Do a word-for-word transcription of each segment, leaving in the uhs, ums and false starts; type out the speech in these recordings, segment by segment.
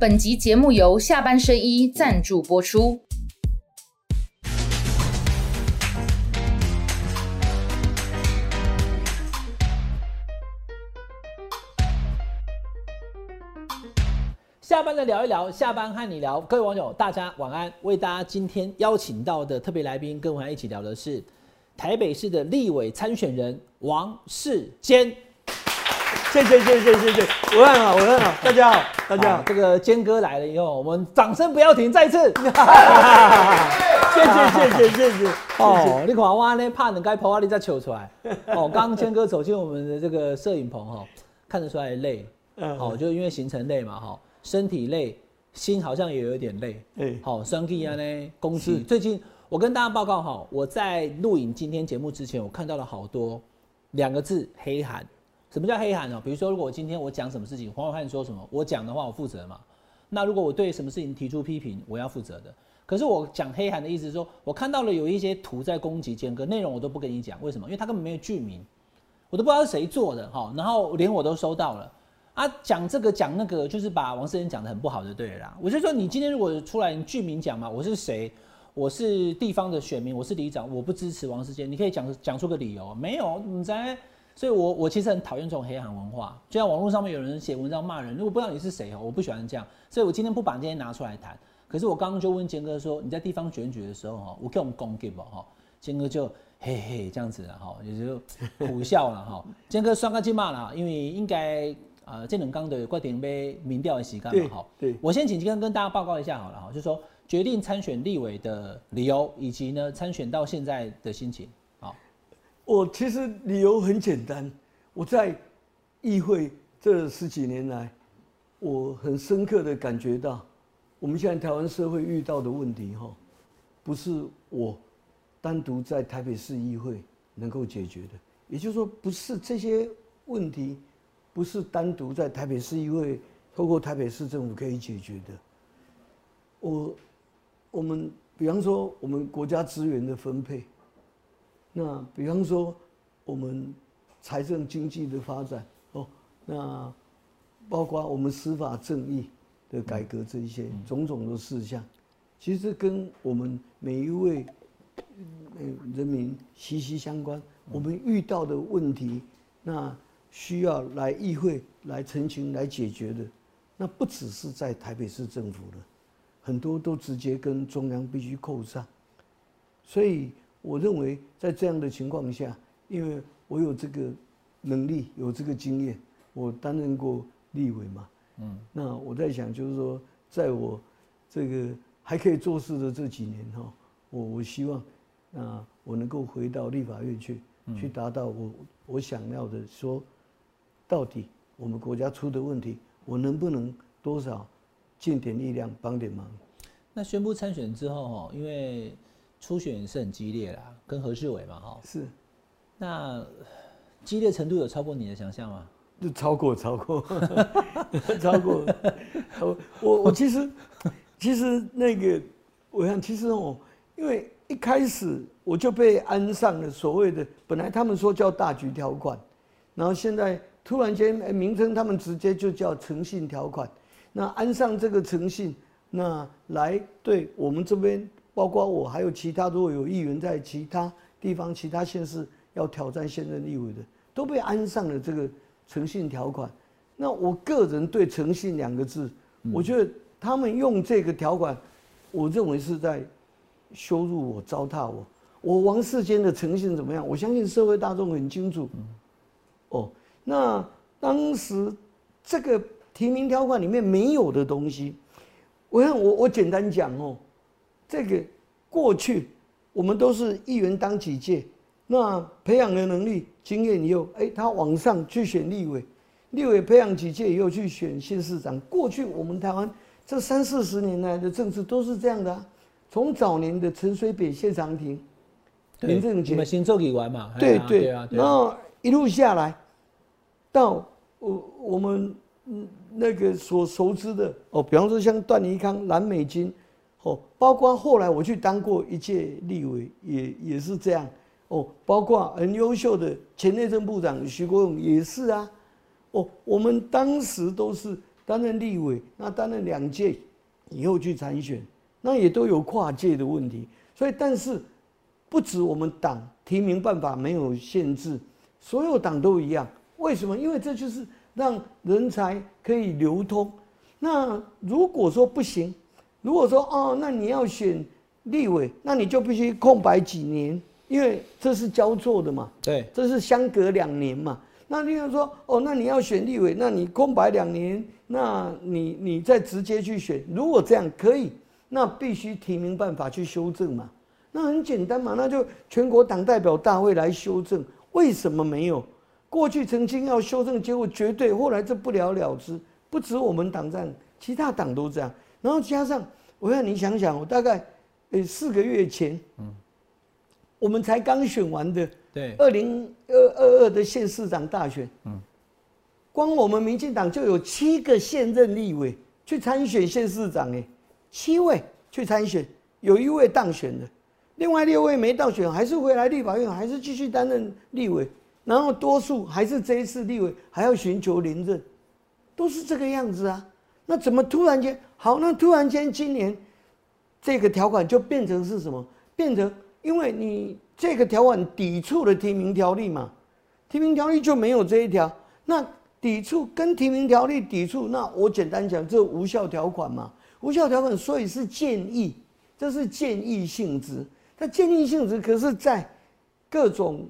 本集节目由下半身衣赞助播出。下班的聊一聊，下班和你聊。各位网友，大家晚安。为大家今天邀请到的特别来宾，跟我们一起聊的是台北市的立委参选人王世坚。谢谢谢谢谢谢，文翰好，文翰好，大家好，大家好。这个坚哥来了以后，我们掌声不要停，再次。谢谢谢谢谢谢。哦，你看我呢，怕你该跑啊，你再求出来。哦，刚刚坚哥走进我们的这个摄影棚哈，看得出来累，哦，就因为行程累嘛哈，身体累，心好像也有点累。哎，好，双击啊呢，恭喜！最近我跟大家报告哈，我在录影今天节目之前，我看到了好多两个字黑函。什么叫黑函哦？比如说，如果我今天我讲什么事情，黄伟汉说什么，我讲的话我负责嘛。那如果我对什么事情提出批评，我要负责的。可是我讲黑函的意思是说，我看到了有一些图在攻击坚哥，内容我都不跟你讲，为什么？因为他根本没有剧名，我都不知道是谁做的哈。然后连我都收到了啊，讲这个讲那个，就是把王世坚讲得很不好就对了啦。我就说，你今天如果出来你剧名讲嘛，我是谁？我是地方的选民，我是里长，我不支持王世坚，你可以讲讲出个理由。没有，你在。所以我，我其实很讨厌这种黑函文化，就像网络上面有人写文章骂人，如果不知道你是谁哦，我不喜欢这样。所以我今天不把这些拿出来谈。可是我刚刚就问坚哥说，你在地方选举的时候哈，我给我们攻击吧哈，坚哥就嘿嘿这样子了哈，也就苦笑了哈。坚哥双个金骂了，因为应该呃这两天就决定要民调的时间嘛哈。对，我先请坚哥跟大家报告一下好了哈，就说决定参选立委的理由，以及呢参选到现在的心情。我其实理由很简单，我在议会这十几年来，我很深刻的感觉到，我们现在台湾社会遇到的问题哈，不是我单独在台北市议会能够解决的，也就是说，不是这些问题，不是单独在台北市议会透过台北市政府可以解决的。我我们比方说我们国家资源的分配。那比方说，我们财政经济的发展哦，那包括我们司法正义的改革这一些种种的事项，其实跟我们每一位人民息息相关。我们遇到的问题，那需要来议会来澄清、来解决的，那不只是在台北市政府了，很多都直接跟中央必须扣上，所以。我认为在这样的情况下，因为我有这个能力，有这个经验，我担任过立委嘛，嗯，那我在想就是说，在我这个还可以做事的这几年哈，我我希望啊，我能够回到立法院去，去达到我我想要的说，到底我们国家出的问题，我能不能多少尽点力量帮点忙？那宣布参选之后因为。初选是很激烈啦，跟何世伟嘛，哈，是，那激烈程度有超过你的想象吗？就超过，超过，超过，我我其实其实那个，我想其实哦，因为一开始我就被安上了所谓的，本来他们说叫大局条款，然后现在突然间名称他们直接就叫诚信条款，那安上这个诚信，那来对我们这边。包括我还有其他，如果有议员在其他地方、其他县市要挑战现任立委的，都被安上了这个诚信条款。那我个人对诚信两个字，我觉得他们用这个条款，我认为是在羞辱我、糟蹋我。我王世坚的诚信怎么样？我相信社会大众很清楚。哦，那当时这个提名条款里面没有的东西，我看我我简单讲哦。这个过去我们都是议员当几届，那培养了能力、经验以后，哎，他往上去选立委，立委培养几届以后去选县市长。过去我们台湾这三四十年来的政治都是这样的啊，从早年的陈水扁、谢长廷、林正杰，我们先做议员嘛，对 对, 对, 对啊，然后一路下来，到我我们那个所熟知的哦，比方说像段宜康、蓝美金。哦，包括后来我去当过一届立委，也也是这样。哦，包括很优秀的前内政部长徐国勇也是啊。哦，我们当时都是担任立委，那担任两届以后去参选，那也都有跨界的问题。所以，但是不止我们党提名办法没有限制，所有党都一样。为什么？因为这就是让人才可以流通。那如果说不行，如果说哦，那你要选立委，那你就必须空白几年，因为这是交错的嘛。对，这是相隔两年嘛。那例如说哦，那你要选立委，那你空白两年，那你你再直接去选。如果这样可以，那必须提名办法去修正嘛。那很简单嘛，那就全国党代表大会来修正。为什么没有？过去曾经要修正，结果绝对，后来这不了了之。不止我们党这样，其他党都这样。然后加上，我要你想想，我大概呃四个月前，嗯，我们才刚选完的，对，二零二二的县市长大选，嗯，光我们民进党就有七个现任立委去参选县市长，哎，七位去参选，有一位当选的，另外六位没当选，还是回来立法院，还是继续担任立委，然后多数还是这一次立委还要寻求连任。都是这个样子啊，那怎么突然间好？那突然间今年这个条款就变成是什么？变成因为你这个条款抵触了提名条例嘛，提名条例就没有这一条。那抵触跟提名条例抵触，那我简单讲，这无效条款嘛，无效条款所以是建议，这是建议性质。那建议性质可是在各种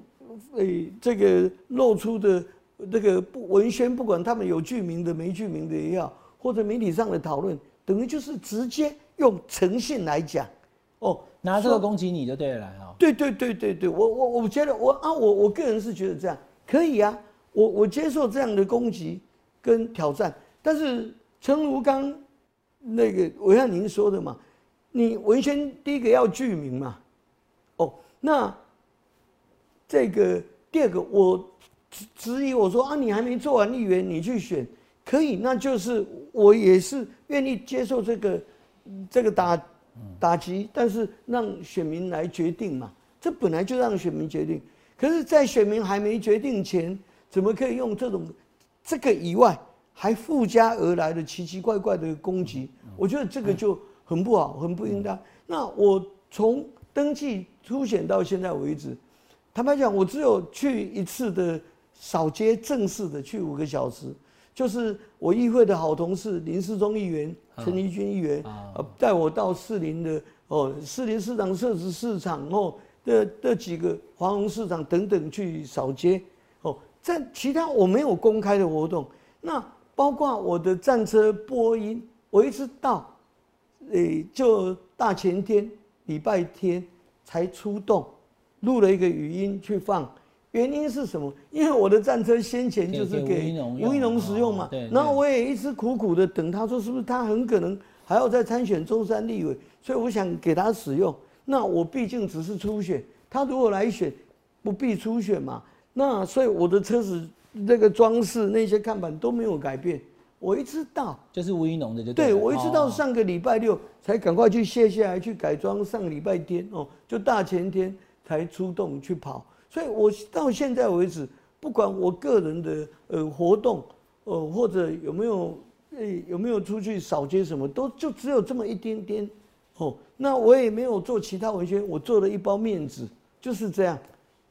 呃这个露出的。这个文宣不管他们有剧名的没剧名的也好，或者媒体上的讨论，等于就是直接用诚信来讲，哦，拿这个攻击你就对了啊！对对对对对，我我我觉得我啊我我个人是觉得这样可以啊，我我接受这样的攻击跟挑战，但是诚如刚那个我像您说的嘛，你文宣第一个要剧名嘛，哦，那这个第二个我。质疑我说啊，你还没做完议员，你去选可以，那就是我也是愿意接受这个这个打打击，但是让选民来决定嘛，这本来就让选民决定。可是，在选民还没决定前，怎么可以用这种这个以外还附加而来的奇奇怪怪的攻击？我觉得这个就很不好，很不应当。那我从登记初选到现在为止，坦白讲，我只有去一次的。少接正式的去五个小时，就是我议会的好同事林世忠议员、陈怡君议员，呃，带我到士林的哦，士林市长设置市场哦的的几个华虹市场等等去少接哦，在其他我没有公开的活动，那包括我的战车播音，我一直到诶、欸、就大前天礼拜天才出动，录了一个语音去放。原因是什么？因为我的战车先前就是给吴怡农使用嘛，然后我也一直苦苦的等他说是不是他很可能还要再参选中山立委，所以我想给他使用。那我毕竟只是初选，他如果来选，不必初选嘛。那所以我的车子那个装饰那些看板都没有改变，我一直到就是吴怡农的就对，我一直到上个礼拜六才赶快去卸下来去改装，上个礼拜天哦，就大前天才出动去跑。所以，我到现在为止，不管我个人的呃活动，呃或者有没有呃有没有出去扫街什么，都就只有这么一点点，哦，那我也没有做其他文宣，我做了一包面子，就是这样，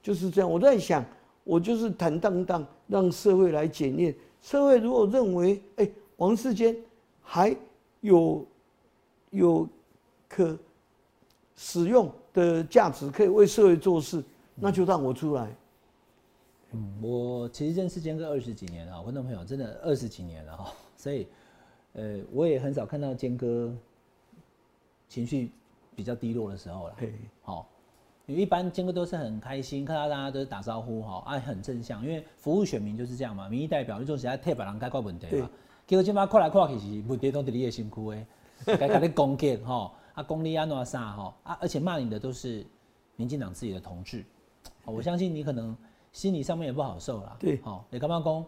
就是这样。我在想，我就是坦荡荡，让社会来检验。社会如果认为，哎，王世坚还有有可使用的价值，可以为社会做事。那就让我出来。嗯，我其实认识坚哥二十几年了，观众朋友真的二十几年了哈，所以，呃，我也很少看到坚哥情绪比较低落的时候了。好，因为一般坚哥都是很开心，看到大家都是打招呼哈，啊，很正向，因为服务选民就是这样嘛，民意代表你总是要替别人解决问题嘛。结果今摆看来看去是问题都在你的身躯诶，该甲你攻击哈，啊，攻你安怎啥哈，啊，而且骂你的都是民进党自己的同志。我相信你可能心理上面也不好受啦。对，好、喔，你刚刚讲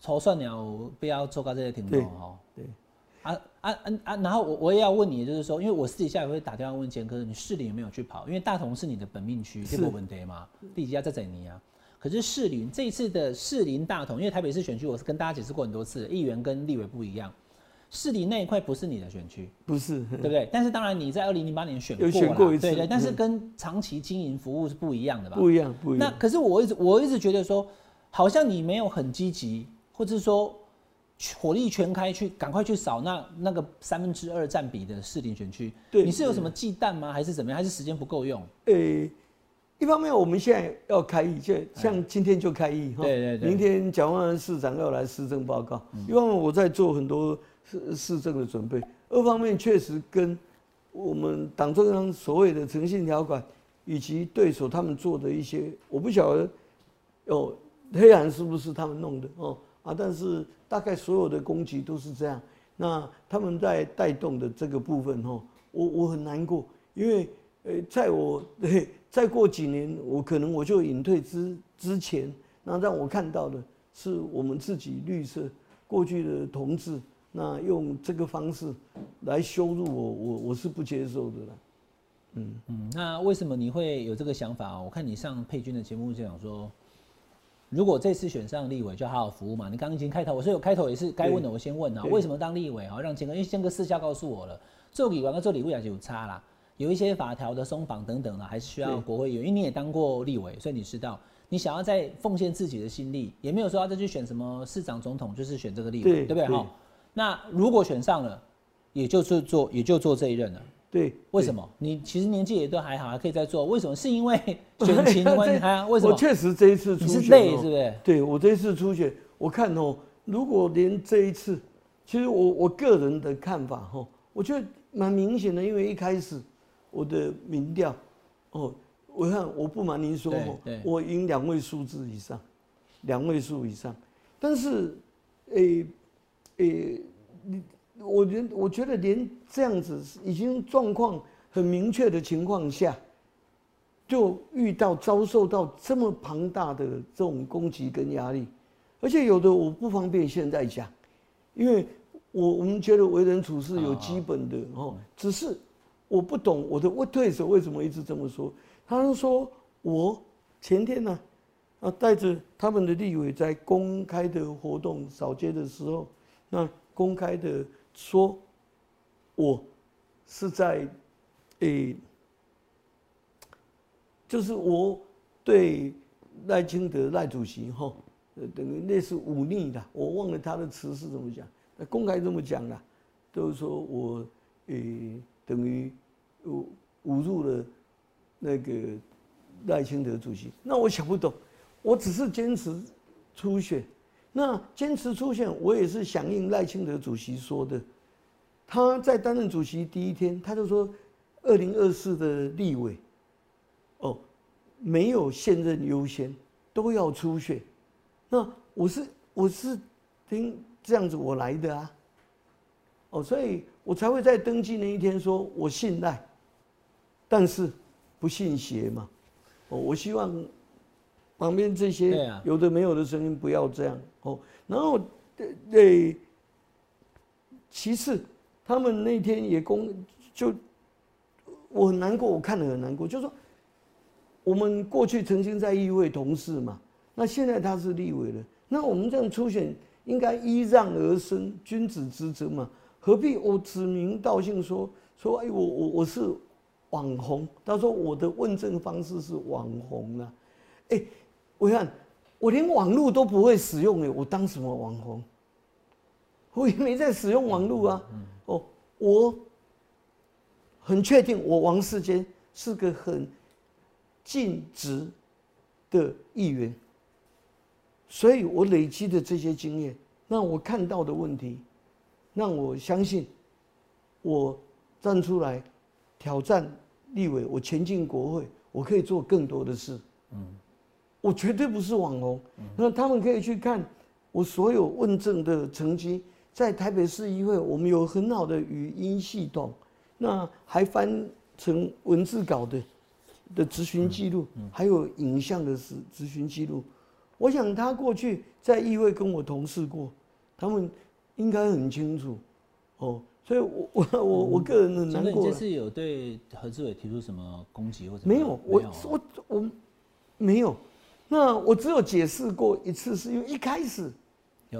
筹算了，不要做到这些程度哈。对，啊啊啊然后我我也要问你，就是说，因为我私底下也会打电话问坚哥，你士林有没有去跑？因为大同是你的本命区，这不问题嘛，地基要在整你啊。可是士林这一次的士林大同，因为台北市选区，我是跟大家解释过很多次，议员跟立委不一样，市里那一块不是你的选区，不是，对不对？但是当然你在二零零八年选过了，有选过一次，对对。但是跟长期经营服务是不一样的吧？不一样，不一样。那可是我一直我一直觉得说，好像你没有很积极，或者说火力全开去赶快去扫那那个三分之二占比的士林选区，对，你是有什么忌惮吗？还是怎么样？还是时间不够用？呃、欸，一方面我们现在要开议，就像今天就开议哈，对对对，明天蒋万安市长要来施政报告，嗯、一方面我在做很多。市政的准备，二方面确实跟我们党中央所谓的诚信条款，以及对手他们做的一些，我不晓得哦，黑函是不是他们弄的哦啊，但是大概所有的攻击都是这样。那他们在带动的这个部分哦，我我很难过，因为呃，在我再过几年，我可能我就隐退之之前，那让我看到的是我们自己绿色过去的同志。那用这个方式来羞辱我，我我是不接受的啦。嗯嗯，那为什么你会有这个想法？我看你上佩君的节目就讲说，如果这次选上立委，就好好服务嘛。你刚刚已经开头，我说有开头也是该问的，我先问啊，为什么当立委啊？让宪哥，因为宪哥私下告诉我了，做立委跟做立委还是有差啦，有一些法条的松绑等等啦，还是需要国会有，因为你也当过立委，所以你知道。你想要再奉献自己的心力，也没有说要再去选什么市长、总统，就是选这个立委， 对, 对不对？哈。那如果选上了，也就是做也就做这一任了。对，为什么？你其实年纪也都还好，还可以再做。为什么？是因为选情关系啊？为什么？我确实这一次初选、喔、你是累，是不是？对，我这一次初选，我看哦、喔，如果连这一次，其实我我个人的看法哈、喔，我觉得蛮明显的，因为一开始我的民调哦、喔，我看我不瞒您说、喔，我赢两位数字以上，两位数以上，但是诶。欸诶、欸，我觉得我觉得连这样子已经状况很明确的情况下，就遇到遭受到这么庞大的这种攻击跟压力，而且有的我不方便现在讲，因为我我们觉得为人处事有基本的哦，只是我不懂我的对手为什么一直这么说，他就说我前天呢啊带着他们的立委在公开的活动扫街的时候。那公开的说，我是在，诶、欸，就是我对赖清德赖主席哈，等于类似忤逆的，我忘了他的词是怎么讲，那公开这么讲啦，都是说我诶、欸、等于侮侮辱了那个赖清德主席，那我想不懂，我只是坚持初选。那坚持初选，我也是响应赖清德主席说的。他在担任主席第一天，他就说，二零二四的立委，哦，没有现任优先，都要初选。那我是我是听这样子我来的啊，哦，所以我才会在登记那一天说我信赖，但是不信邪嘛。哦，我希望。旁边这些有的没有的声音不要这样哦。然后，对，其次，他们那天也公就我很难过，我看了很难过。就是说，我们过去曾经在议会同事嘛，那现在他是立委了，那我们这样初选应该依让而生，君子之争嘛，何必我指名道姓说说哎我我我是网红？他说我的问政方式是网红啊，哎、欸。我看，我连网络都不会使用哎，我当什么网红？我也没在使用网络啊。哦，我很确定，我王世坚是个很尽职的议员，所以我累积的这些经验，让我看到的问题，让我相信，我站出来挑战立委，我前进国会，我可以做更多的事。嗯。我绝对不是网红，那他们可以去看我所有问政的成绩，在台北市议会，我们有很好的语音系统，那还翻成文字稿的的质询记录，还有影像的质质询记录。我想他过去在议会跟我同事过，他们应该很清楚哦。所以我，我我我我个人很难过。你这次有对何志伟提出什么攻击或者没有？我我我没有。那我只有解释过一次，是因为一开始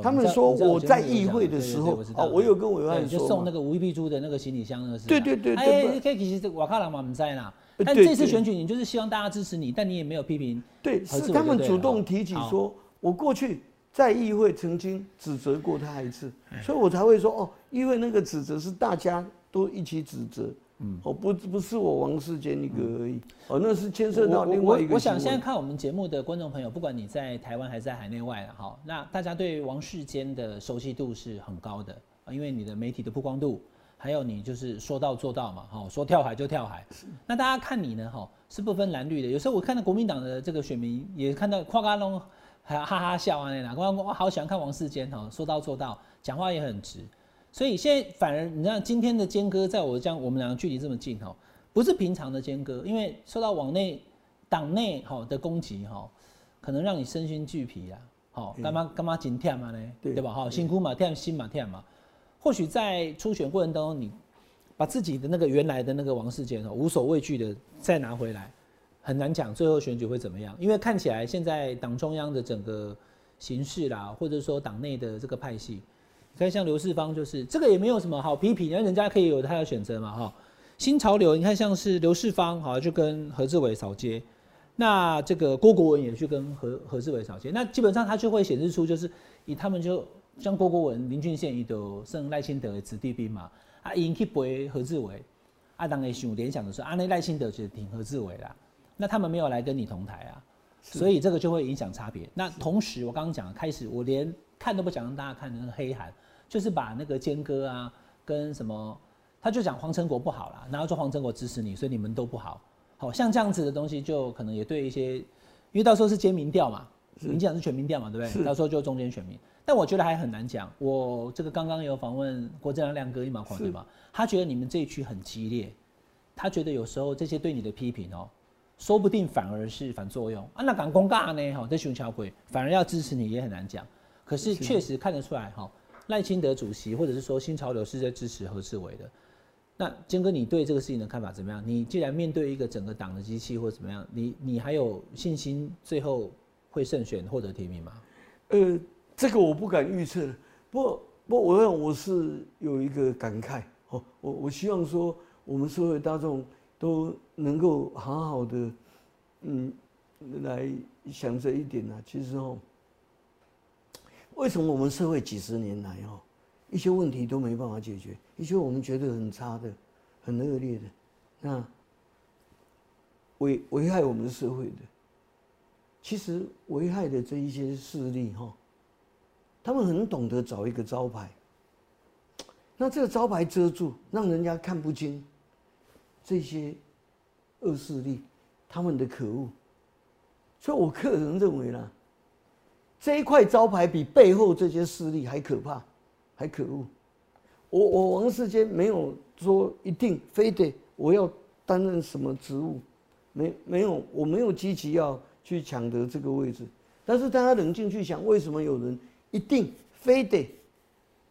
他们说我在议会的时候，哦，我有跟委员说，就送那个吴碧珠的那个行李箱那个事。对对对，哎，其实瓦卡朗嘛不在啦。但这次选举，你就是希望大家支持你，但你也没有批评。对，是他们主动提起说，我过去在议会曾经指责过他一次，所以我才会说哦，议会那个指责是大家都一起指责。 嗯，哦，不，不是我王世坚一个而已，哦，那是牵涉到另外一个。我, 我想现在看我们节目的观众朋友，不管你在台湾还是在海内外，哈，那大家对王世坚的熟悉度是很高的，因为你的媒体的曝光度，还有你就是说到做到嘛，哈，说跳海就跳海。那大家看你呢，哈，是不分蓝绿的。有时候我看到国民党的这个选民也看到夸嘎隆，哈哈笑啊那啦，我好喜欢看王世坚哈，说到做到，讲话也很直。 所以现在反而你知道今天的间隔，在我这样我们两个距离这么近哈，不是平常的间隔，因为受到往内党内哈的攻击哈，可能让你身心俱疲啦，好干嘛干嘛紧跳嘛呢， 對, 对吧？好辛苦嘛跳，心嘛跳嘛。或许在初选过程当中，你把自己的那个原来的那个王世坚无所畏惧的再拿回来，很难讲最后选举会怎么样，因为看起来现在党中央的整个形势啦，或者说党内的这个派系。 看像刘世芳就是这个也没有什么好批评，因为人家可以有他的选择嘛哈。新潮流你看像是刘世芳好就跟何志伟扫街，那这个郭国文也去跟何何志伟扫街，那基本上他就会显示出就是以他们就像郭国文、林俊宪伊都算赖清德的子弟兵嘛，啊因去陪何志伟，啊当然想联想的是啊那赖清德就挺何志伟啦，那他们没有来跟你同台啊，所以这个就会影响差别。那同时我刚刚讲开始我连看都不想让大家看的那个黑函。 就是把那个坚哥啊，跟什么，他就讲黄成国不好啦，然后说黄成国支持你，所以你们都不好，好像这样子的东西就可能也对一些，因为到时候是兼民调嘛，民进党是全民调嘛，对不对？到时候就中间选民，但我觉得还很难讲。我这个刚刚有访问郭正亮亮哥一毛狂对吗？他觉得你们这一区很激烈，他觉得有时候这些对你的批评哦、喔，说不定反而是反作用啊。那敢公干呢？哈，这熊小鬼反而要支持你也很难讲。可是确实看得出来哈、喔。 赖清德主席，或者是说新潮流是在支持何志伟的。那坚哥，你对这个事情的看法怎么样？你既然面对一个整个党的机器或怎么样，你你还有信心最后会胜选获得提名吗？呃，这个我不敢预测。不过，不过我想我是有一个感慨哦，我我希望说我们社会大众都能够好好的，嗯，来想这一点啊。其实哦。 为什么我们社会几十年来哦，一些问题都没办法解决，一些我们觉得很差的、很恶劣的，那危危害我们社会的，其实危害的这一些势力哈、哦，他们很懂得找一个招牌，那这个招牌遮住，让人家看不清这些恶势力他们的可恶，所以我个人认为啦。 这一块招牌比背后这些势力还可怕，还可恶。我我王世坚没有说一定非得我要担任什么职务，没没有我没有积极要去抢得这个位置。但是大家冷静去想，为什么有人一定非得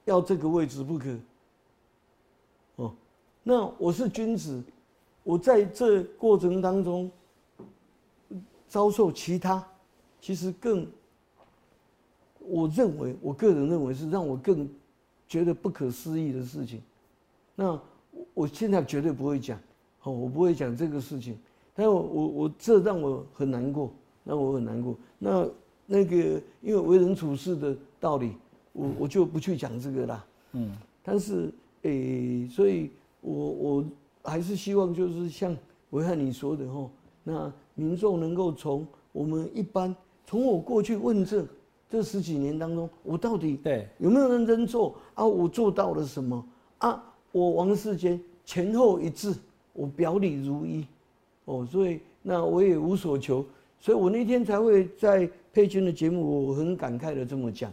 要这个位置不可？哦，那我是君子，我在这过程当中遭受其他，其实更。 我认为，我个人认为是让我更觉得不可思议的事情。那我现在绝对不会讲，哦，我不会讲这个事情。但是我我我这让我很难过，让我很难过。那那个因为为人处事的道理，我我就不去讲这个啦。嗯。但是诶、欸，所以我我还是希望就是像维汉你说的哦，那民众能够从我们一般，从我过去问政。 这十几年当中，我到底有没有认真做啊？我做到了什么啊？我王世坚前后一致，我表里如一，哦，所以那我也无所求，所以我那天才会在佩君的节目，我很感慨的这么讲，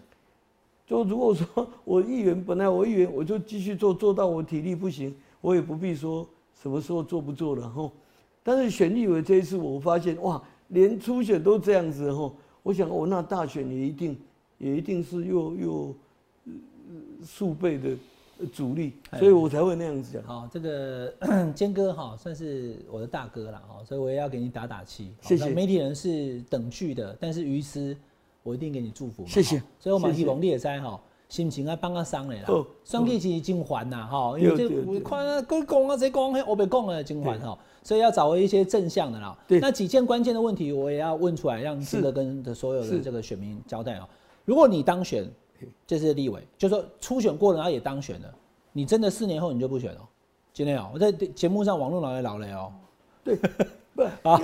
就如果说我议员本来我议员我就继续做，做到我体力不行，我也不必说什么时候做不做了吼。但是选立委这一次，我发现哇，连初选都这样子吼。 我想，哦，那大选也一定，也一定是又又数倍的阻力，所以我才会那样子讲。好，这个坚哥哈，算是我的大哥啦，所以我也要给你打打气。谢谢。媒体人是等距的，但是于私我一定给你祝福嘛。谢谢。所以我蛮希望你也知吼，心情爱放较松咧啦。选举是真烦呐吼，因为这看啊，佮讲啊，这讲迄我袂讲啊，真烦吼。所以要找一些正向的啦。对。那几件关键的问题，我也要问出来，让志德跟所有的这个选民交代哦。如果你当选，这是立委，就说初选过了，然后也当选了，你真的四年后你就不选了？今天哦，我在节目上网络老来老来哦。对，不啊。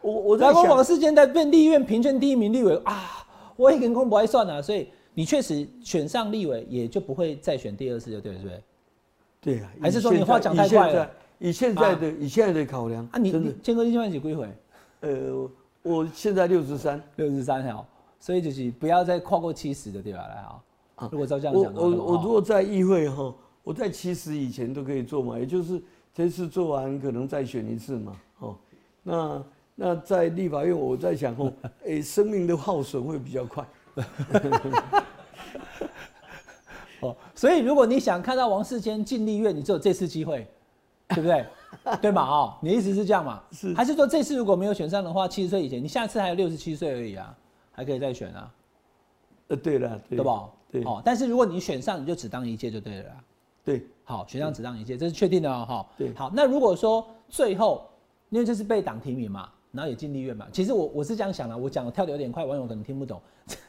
我我在讲某个事件在变立院评选第一名立委啊，我也跟公不爱算啊，所以你确实选上立委也就不会再选第二次，就对了，是不是？对啊，还是说你话讲太快了？以现在的、啊、以现在的考量啊，你建哥一千万几归回？呃，我现在六十三，六十三哦，所以就是不要再跨过七十的对吧？来啊，啊如果照这样讲，我我我如果在议会哈，我在七十以前都可以做嘛，也就是这次做完可能再选一次嘛，哦，那。 那在立法院，我在想哦，哎、欸，生命的耗损会比较快。哦，所以如果你想看到王世坚进立院，你只有这次机会，对不对？对嘛？哦，你的意思是这样嘛？是。还是说这次如果没有选上的话，七十岁以前，你下次还有六十七岁而已啊，还可以再选啊。呃，对了，对吧？对。哦，但是如果你选上，你就只当一届就对了啦。对。好，选上只当一届，这是确定的哦。哈。对。好，那如果说最后，因为这是被党提名嘛。 然后也进立院嘛，其实我我是这样想的，我讲跳得有点快，网友可能听不懂。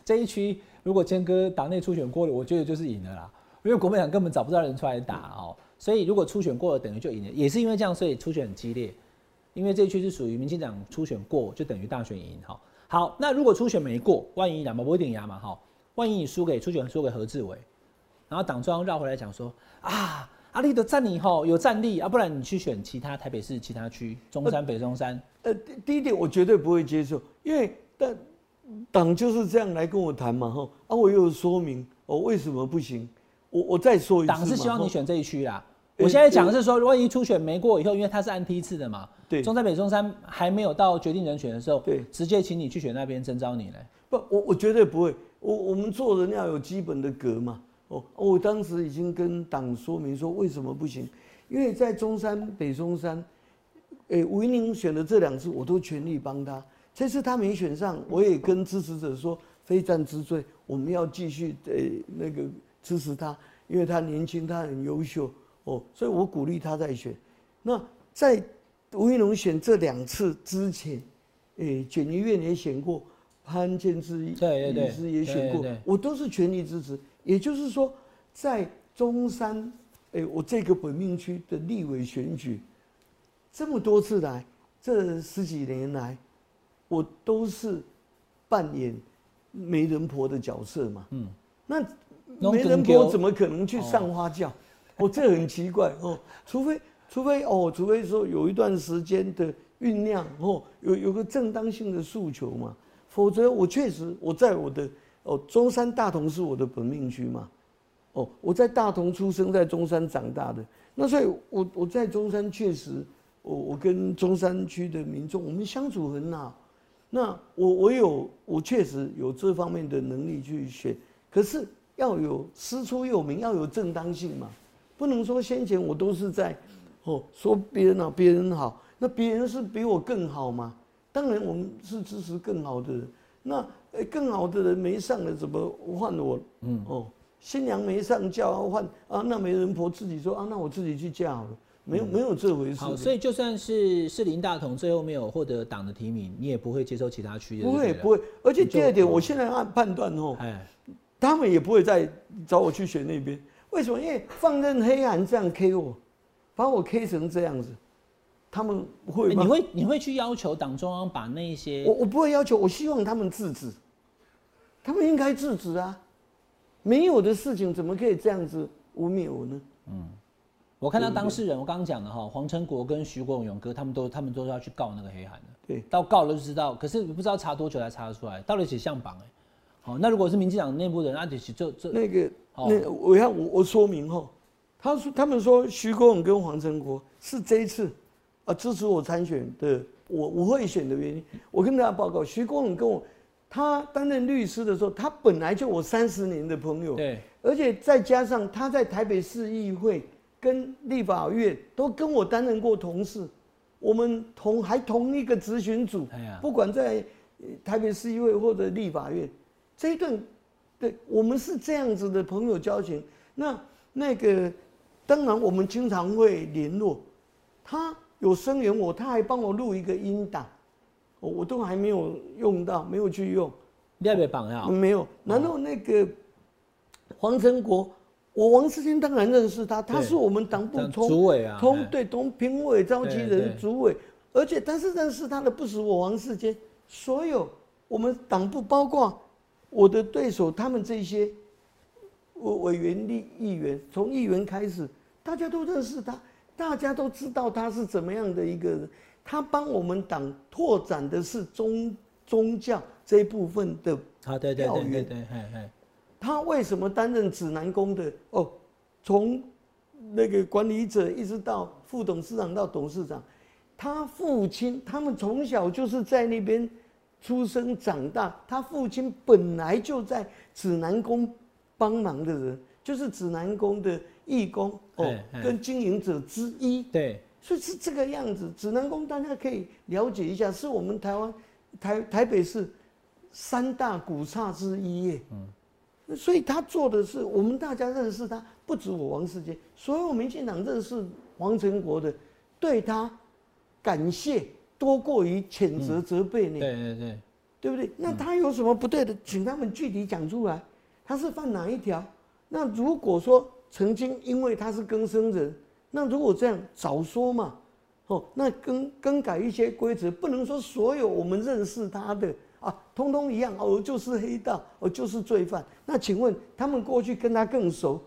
这一区如果坚哥党内初选过了，我觉得就是赢了啦，因为国民党根本找不到人出来打哦，所以如果初选过了，等于就赢了。也是因为这样，所以初选很激烈，因为这一区是属于民进党初选过，就等于大选赢哈。好，那如果初选没过，万一两毛不顶牙嘛哈，万一你输给初选输给何志伟，然后党中央绕回来讲说啊，阿力的战力吼有战力啊，不然你去选其他台北市其他区，中山北中山。 呃，第一点我绝对不会接受，因为但党就是这样来跟我谈嘛，哈啊，我又有说明我、哦、为什么不行，我我再说一次，党是希望你选这一区啦。欸、我现在讲的是说，万一初选没过以后，因为它是按批次的嘛，对，中山北中山还没有到决定人选的时候，对，直接请你去选那边征召你嘞。不，我我绝对不会，我我们做人要有基本的格嘛。哦，我当时已经跟党说明说为什么不行，因为在中山北中山。 哎，吴怡宁选的这两次，我都全力帮他。这次他没选上，我也跟支持者说，非战之罪，我们要继续诶、欸、那个支持他，因为他年轻，他很优秀哦，所以我鼓励他再选。那在吴怡宁选这两次之前，诶、欸，简怡苑也选过，潘建志律师也选过，對對對我都是全力支持。也就是说，在中山，诶、欸，我这个本命区的立委选举。 这么多次来，这十几年来，我都是扮演媒人婆的角色嘛。嗯，那媒人婆怎么可能去上花轿？哦，这很奇怪哦。除非，除非哦，除非说有一段时间的酝酿哦，有有个正当性的诉求嘛。否则，我确实我在我的哦中山大同是我的本命区嘛。哦，我在大同出生，在中山长大的。那所以我，我我在中山确实。 我我跟中山区的民众，我们相处很好。那我我有我确实有这方面的能力去选，可是要有师出有名，要有正当性嘛，不能说先前我都是在哦说别人好，别人好，那别人是比我更好嘛？当然我们是支持更好的人。那更好的人没上了，怎么换我？嗯哦，新娘没上轿啊，换啊那媒人婆自己说啊，那我自己去嫁好了。 没有没有这回事、嗯。好，所以就算是士林大同最后没有获得党的提名，你也不会接受其他区的。不会不会，而且第二点，我现在按判断哦，他们也不会再找我去选那边。为什么？因为放任黑暗这样 K 我，把我 K 成这样子，他们会吗？欸、你会你会去要求党中央把那些？我我不会要求，我希望他们制止，他们应该制止啊！没有的事情怎么可以这样子污蔑我呢？嗯。 我看到当事人，我刚刚讲的哈，黄成国跟徐国勇勇哥，他们都他们都要去告那个黑函的，对，到告了就知道，可是不知道查多久才查得出来，到底是向榜哎，好，那如果是民进党内部人，那就是就就那个，哦、那我要我我说明哈，他说他们说徐国勇跟黄成国是这一次啊支持我参选的，我我会选的原因，我跟大家报告，徐国勇跟我，他担任律师的时候，他本来就我三十年的朋友，对，而且再加上他在台北市议会。 跟立法院都跟我担任过同事，我们同还同一个咨询组，不管在台北市议会或者立法院，这一段，对我们是这样子的朋友交情。那那个，当然我们经常会联络，他有声援我，他还帮我录一个音档，我都还没有用到，没有去用。你还没榜呀？没有。然后那个黄成国。我王世坚当然认识他，他是我们党部通主委啊，通对通评委召集人主委，而且但是认识他的不是我王世坚，所有我们党部包括我的对手他们这些委员立议员，从议员开始，大家都认识他，大家都知道他是怎么样的一个人，他帮我们党拓展的是宗宗教这一部分的啊，对对对对对，他为什么担任指南宫的哦？从那个管理者一直到副董事长到董事长，他父亲他们从小就是在那边出生长大，他父亲本来就在指南宫帮忙的人，就是指南宫的义工哦，跟经营者之一。对，所以是这个样子。指南宫大家可以了解一下，是我们台湾台台北市三大古刹之一耶。嗯，所以他做的是，我们大家认识他，不止我王世坚，所有民进党认识黄成国的，对他感谢多过于谴责责备呢、嗯。对对对，对不对？那他有什么不对的，嗯、请他们具体讲出来，他是犯哪一条？那如果说曾经因为他是更生人，那如果这样早说嘛，哦，那更更改一些规则，不能说所有我们认识他的。啊，通通一样哦，就是黑道，哦，就是罪犯。那请问他们过去跟他更熟，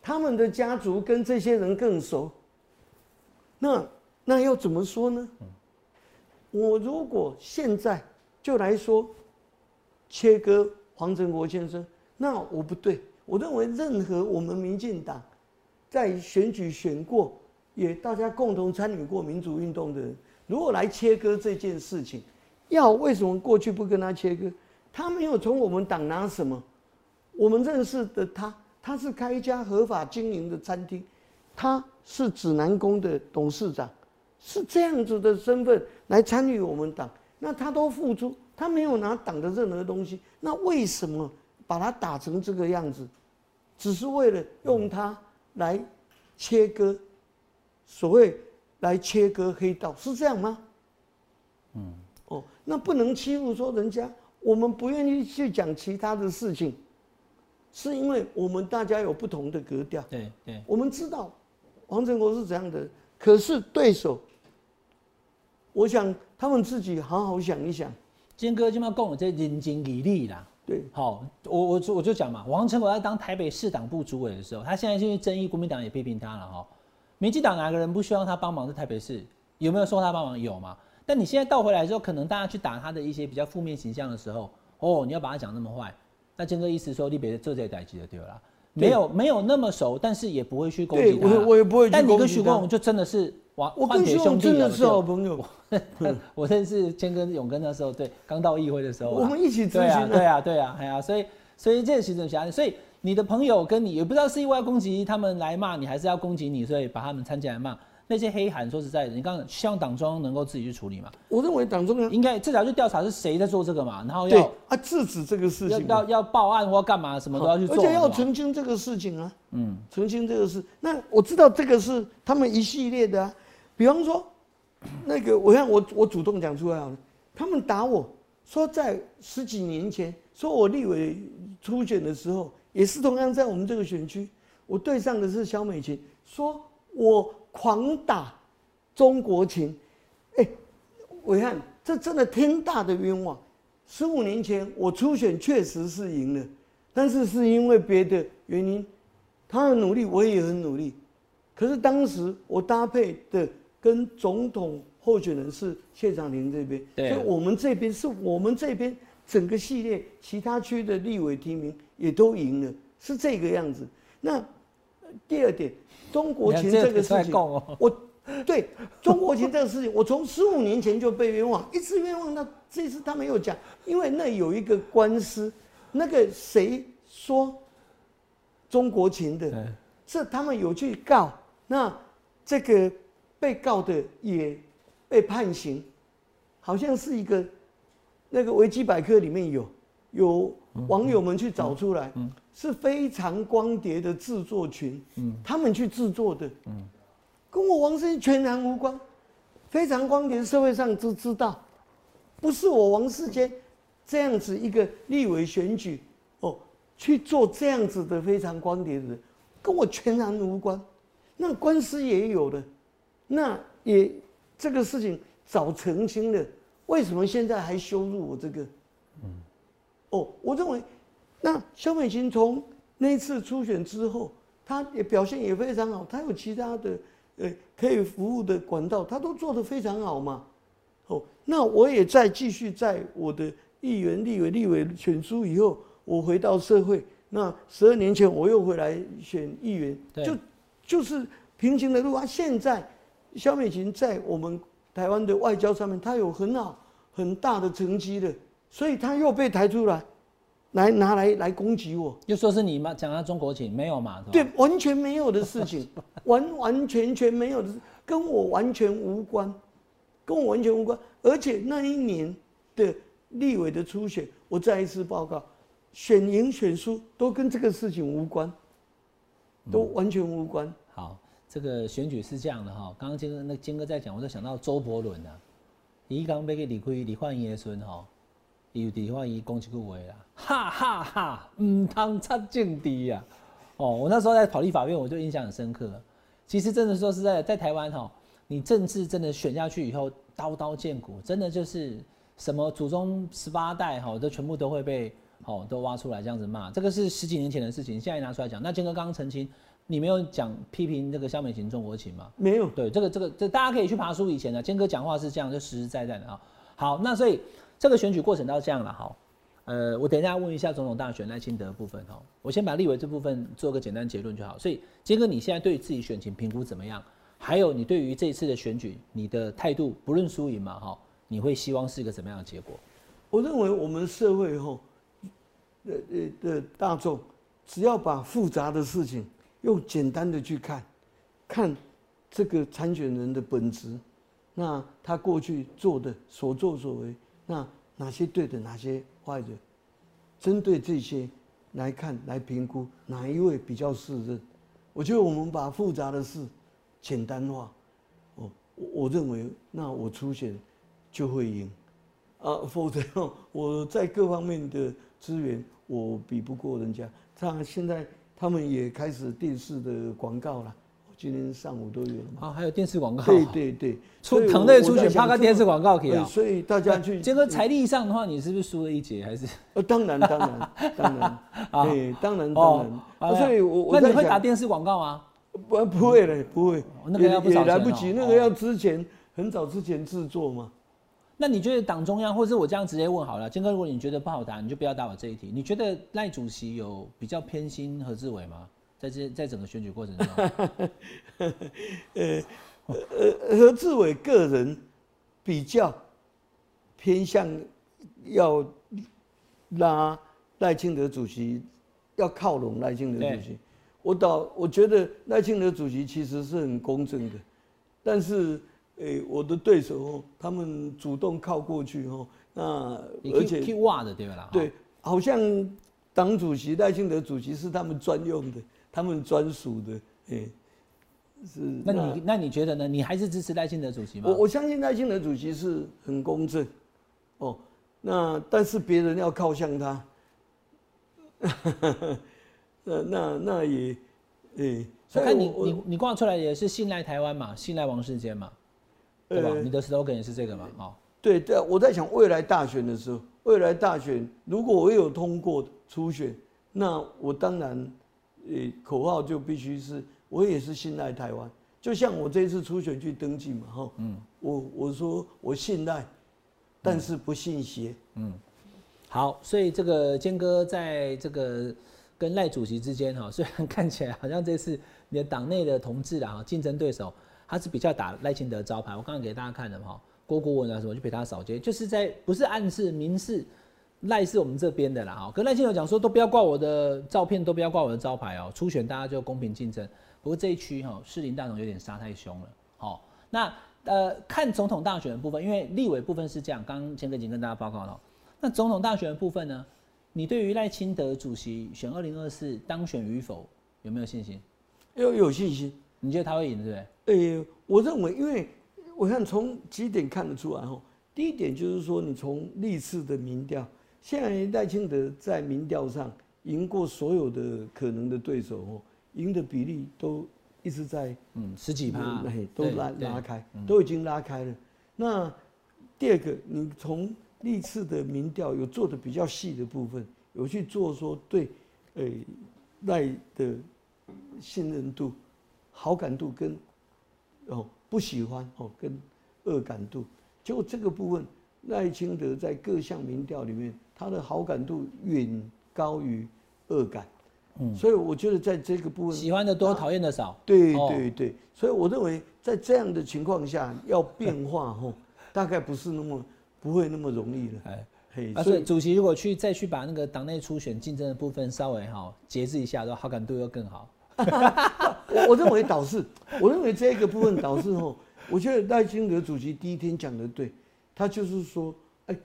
他们的家族跟这些人更熟，那那要怎么说呢？我如果现在就来说切割黄成国先生，那我不对。我认为任何我们民进党在选举选过，也大家共同参与过民主运动的人，如果来切割这件事情。要为什么过去不跟他切割？他没有从我们党拿什么，我们认识的他，他是开一家合法经营的餐厅，他是指南宫的董事长，是这样子的身份来参与我们党，那他都付出，他没有拿党的任何东西，那为什么把他打成这个样子？只是为了用他来切割，所谓来切割黑道，是这样吗？嗯。哦，那不能欺负说人家，我们不愿意去讲其他的事情，是因为我们大家有不同的格调。对对，我们知道黄成国是怎样的，可是对手，我想他们自己好好想一想。坚哥今麦讲我这人情义理啦。对，好，我我就我就讲嘛，黄成国在当台北市党部主委的时候，他现在就是争议，国民党也批评他了哈。民进党哪个人不需要他帮忙在台北市？有没有说他帮忙？有嘛？但你现在倒回来之后，可能大家去打他的一些比较负面形象的时候，哦，你要把他讲那么坏，那坚哥意思说你别做这代志就对了，没有没有那么熟，但是也不会去攻击他。对，我我也不会去攻击他。但你跟徐国勇就真的是哇，我跟徐国勇真的是好朋友。我认识坚哥勇哥那时候，对，刚到议会的时候、啊，我们一起咨询、啊。对啊，对啊，哎呀、啊啊啊，所以所以这是很狭隘，所以你的朋友跟你也不知道是因为要攻击他们来骂你，还是要攻击你，所以把他们参加来骂。那些黑函，说实在的，你刚刚希望党中央能够自己去处理嘛？我认为党中央应该至少去调查是谁在做这个嘛，然后要啊制止这个事情，要要要报案或干嘛，什么都要去做，而且要澄清这个事情啊。嗯，澄清这个事。那我知道这个是他们一系列的啊，比方说那个，我看我我主动讲出来好了，他们打我说在十几年前，说我立委初选的时候，也是同样在我们这个选区，我对上的是萧美琴，说我。狂打中国情，哎、欸，伟汉，这真的天大的冤枉！十五年前我初选确实是赢了，但是是因为别的原因，他很努力，我也很努力。可是当时我搭配的跟总统候选人是谢长廷这边，对啊、所以我们这边是我们这边整个系列其他区的立委提名也都赢了，是这个样子。那。第二点，中国情这个事情，我对中国情这个事情，我从十五年前就被冤枉，一直冤枉到这次他没有讲，因为那有一个官司，那个谁说中国情的，是他们有去告，那这个被告的也被判刑，好像是一个那个维基百科里面有，有网友们去找出来，嗯嗯嗯、是非常光碟的制作群，嗯、他们去制作的，嗯、跟我王世坚全然无关。非常光碟社会上都知道，不是我王世坚这样子一个立委选举哦去做这样子的非常光碟的人，跟我全然无关。那官司也有了，那也这个事情早澄清了，为什么现在还羞辱我这个？嗯哦，我认为，那萧美琴从那次初选之后，她也表现也非常好，她有其他的呃可以服务的管道，她都做得非常好嘛。哦，那我也再继续在我的议员、立委、立委选出以后，我回到社会。那十二年前我又回来选议员，就就是平行的路啊。现在萧美琴在我们台湾的外交上面，她有很好很大的成绩的。所以他又被抬出来，来拿来来攻击我，又说是你嘛讲他中国情没有嘛？对，完全没有的事情，完完全全没有的，跟我完全无关，跟我完全无关。而且那一年的立委的初选，我再一次报告，选赢选输都跟这个事情无关，都完全无关。嗯、好，这个选举是这样的哈、喔，刚刚金哥那金哥在讲，我就想到周伯伦啊，伊刚被李逵李焕英的孙哈。有地方伊讲一句话啦，哈哈哈，唔通插政治啊！哦，我那时候在跑立法院，我就印象很深刻。其实真的说是在在台湾哈、喔，你政治真的选下去以后，刀刀见骨，真的就是什么祖宗十八代哈、喔，都全部都会被哦、喔、都挖出来这样子骂。这个是十几年前的事情，现在拿出来讲。那建哥刚刚澄清，你没有讲批评这个萧美琴中国情吗？没有。对，这个这个这大家可以去爬书以前的建哥讲话是这样，就实实在在的啊、喔。好，那所以。这个选举过程到这样了哈，呃，我等一下问一下总统大选赖清德的部分哈，我先把立委这部分做个简单结论就好。所以杰哥，你现在对自己选情评估怎么样？还有你对于这一次的选举，你的态度不论输赢嘛哈，你会希望是一个怎么样的结果？我认为我们社会哈，呃呃的大众，只要把复杂的事情用简单的去看，看这个参选人的本质，那他过去做的所作所为。那哪些对的，哪些坏的，针对这些来看来评估哪一位比较适任？我觉得我们把复杂的事简单化，哦，我认为那我初选就会赢，啊，否则我在各方面的资源我比不过人家。像现在他们也开始电视的广告了。今天上午都有了啊，还有电视广告。对对对，出党内初选拍个电视广告可以啊。所以大家去。这个财力上的话，你是不是输了一截？还是？呃，当然当然当然啊，对，当然当然。所以我那你会打电视广告吗？不不会了，不会。那个也来不及，那个要之前很早之前制作嘛。那你觉得党中央，或是我这样直接问好了，坚哥，如果你觉得不好答，你就不要答我这一题。你觉得赖主席有比较偏心何志伟吗？在这在整个选举过程中，呃呃何志伟个人比较偏向要拉赖清德主席，要靠拢赖清德主席。我倒我觉得赖清德主席其实是很公正的，但是诶、欸、我的对手、喔、他们主动靠过去哦、喔，那而且去挖的对吧？对，好像党主席赖清德主席是他们专用的。他们专属的，哎、欸，是。那你那你觉得呢？你还是支持赖清德主席吗？我我相信赖清德主席是很公正，哦，那但是别人要靠向他，那那那也，哎、欸，所以你你你挂出来也是信赖台湾嘛，信赖王世坚嘛，对吧？欸、你的 slogan 也是这个嘛，哦。对对，我在想未来大选的时候，未来大选如果我有通过初选，那我当然。口号就必须是，我也是信赖台湾，就像我这次初选去登记嘛，哈，嗯，我我说我信赖，但是不信邪，嗯，好，所以这个坚哥在这个跟赖主席之间哈，虽然看起来好像这次你的党内的同志啊，竞争对手他是比较打赖清德招牌，我刚刚给大家看了哈，郭国文啊什么就陪他扫街，就是在不是暗示明示。赖是我们这边的啦，哈，跟赖清德讲说都不要挂我的照片，都不要挂我的招牌哦、喔。初选大家就公平竞争，不过这一区哈，士林大同有点杀太凶了，好、喔，那呃看总统大选的部分，因为立委部分是这样，刚刚前几天跟大家报告了、喔，那总统大选的部分呢，你对于赖清德主席选二零二四当选与否有没有信心？有有信心。你觉得他会赢，对不对？呃，我认为，因为我看从几点看得出来哈。第一点就是说，你从历次的民调，现在赖清德在民调上赢过所有的可能的对手哦，赢的比例都一直在嗯十几趴，都拉拉开，都已经拉开了。那第二个，你从历次的民调有做的比较细的部分，有去做说对，呃，赖的信任度、好感度跟哦不喜欢哦跟恶感度，结果这个部分赖清德在各项民调里面，他的好感度远高于恶感，嗯，所以我觉得在这个部分喜欢的多，讨厌的少，对对对，所以我认为在这样的情况下要变化哦，大概不是那么。不会那么容易的，啊，所以主席如果去再去把那个党内初选竞争的部分稍微哈节制一下，然后好感度又更好。我我认为导致，我认为这个部分导致哦，我觉得赖清德主席第一天讲的对，他就是说，哎，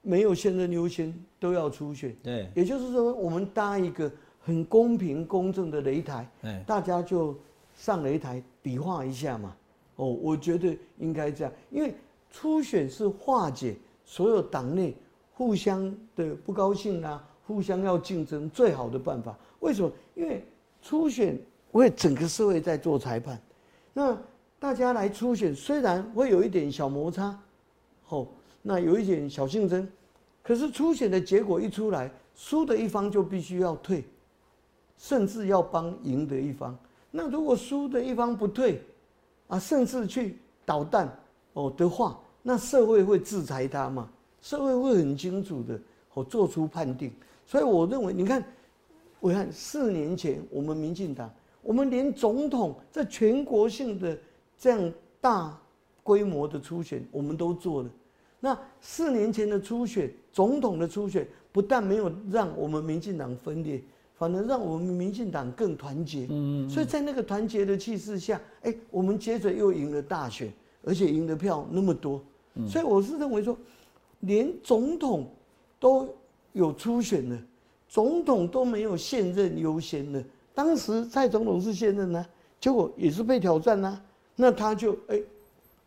没有现任优先都要初选，对，也就是说我们搭一个很公平公正的擂台，大家就上擂台比划一下嘛。哦，我觉得应该这样，因为。初选是化解所有党内互相的不高兴啊，互相要竞争最好的办法。为什么？因为初选为整个社会在做裁判，那大家来初选虽然会有一点小摩擦，哦，那有一点小竞争，可是初选的结果一出来，输的一方就必须要退，甚至要帮赢的一方。那如果输的一方不退，啊，甚至去捣蛋哦的话。那社会会制裁他嘛？社会会很清楚的哦做出判定，所以我认为，你看，我看四年前我们民进党，我们连总统在全国性的这样大规模的初选，我们都做了。那四年前的初选，总统的初选，不但没有让我们民进党分裂，反而让我们民进党更团结。嗯，所以在那个团结的气势下，哎，我们接着又赢了大选，而且赢的票那么多。所以我是认为说，连总统都有初选了，总统都没有现任优先了。当时蔡总统是现任啊，结果也是被挑战啊，那他就哎、欸、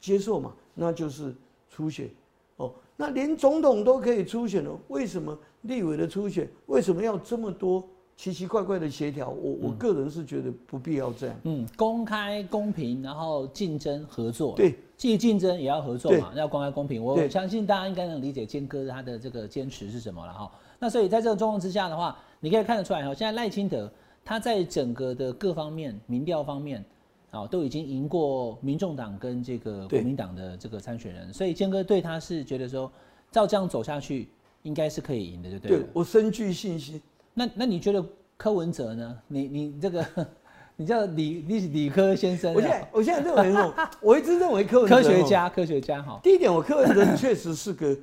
接受嘛，那就是初选哦。那连总统都可以初选了，为什么立委的初选为什么要这么多奇奇怪怪的协调？我我个人是觉得不必要这样。嗯，公开公平，然后竞争合作。对。既竞争也要合作嘛，要公开公平。我相信大家应该能理解坚哥他的这个坚持是什么了哈。那所以在这个状况之下的话，你可以看得出来哈，现在赖清德他在整个的各方面民调方面，啊，都已经赢过民众党跟这个国民党的这个参选人，所以坚哥对他是觉得说，照这样走下去应该是可以赢的，对不对？对，我深具信心。那那你觉得柯文哲呢？你你这个。你叫理理理科先生，我现在我现在认为哦，我一直认为柯文哲科学家科学家好。第一点，我柯文哲确实是个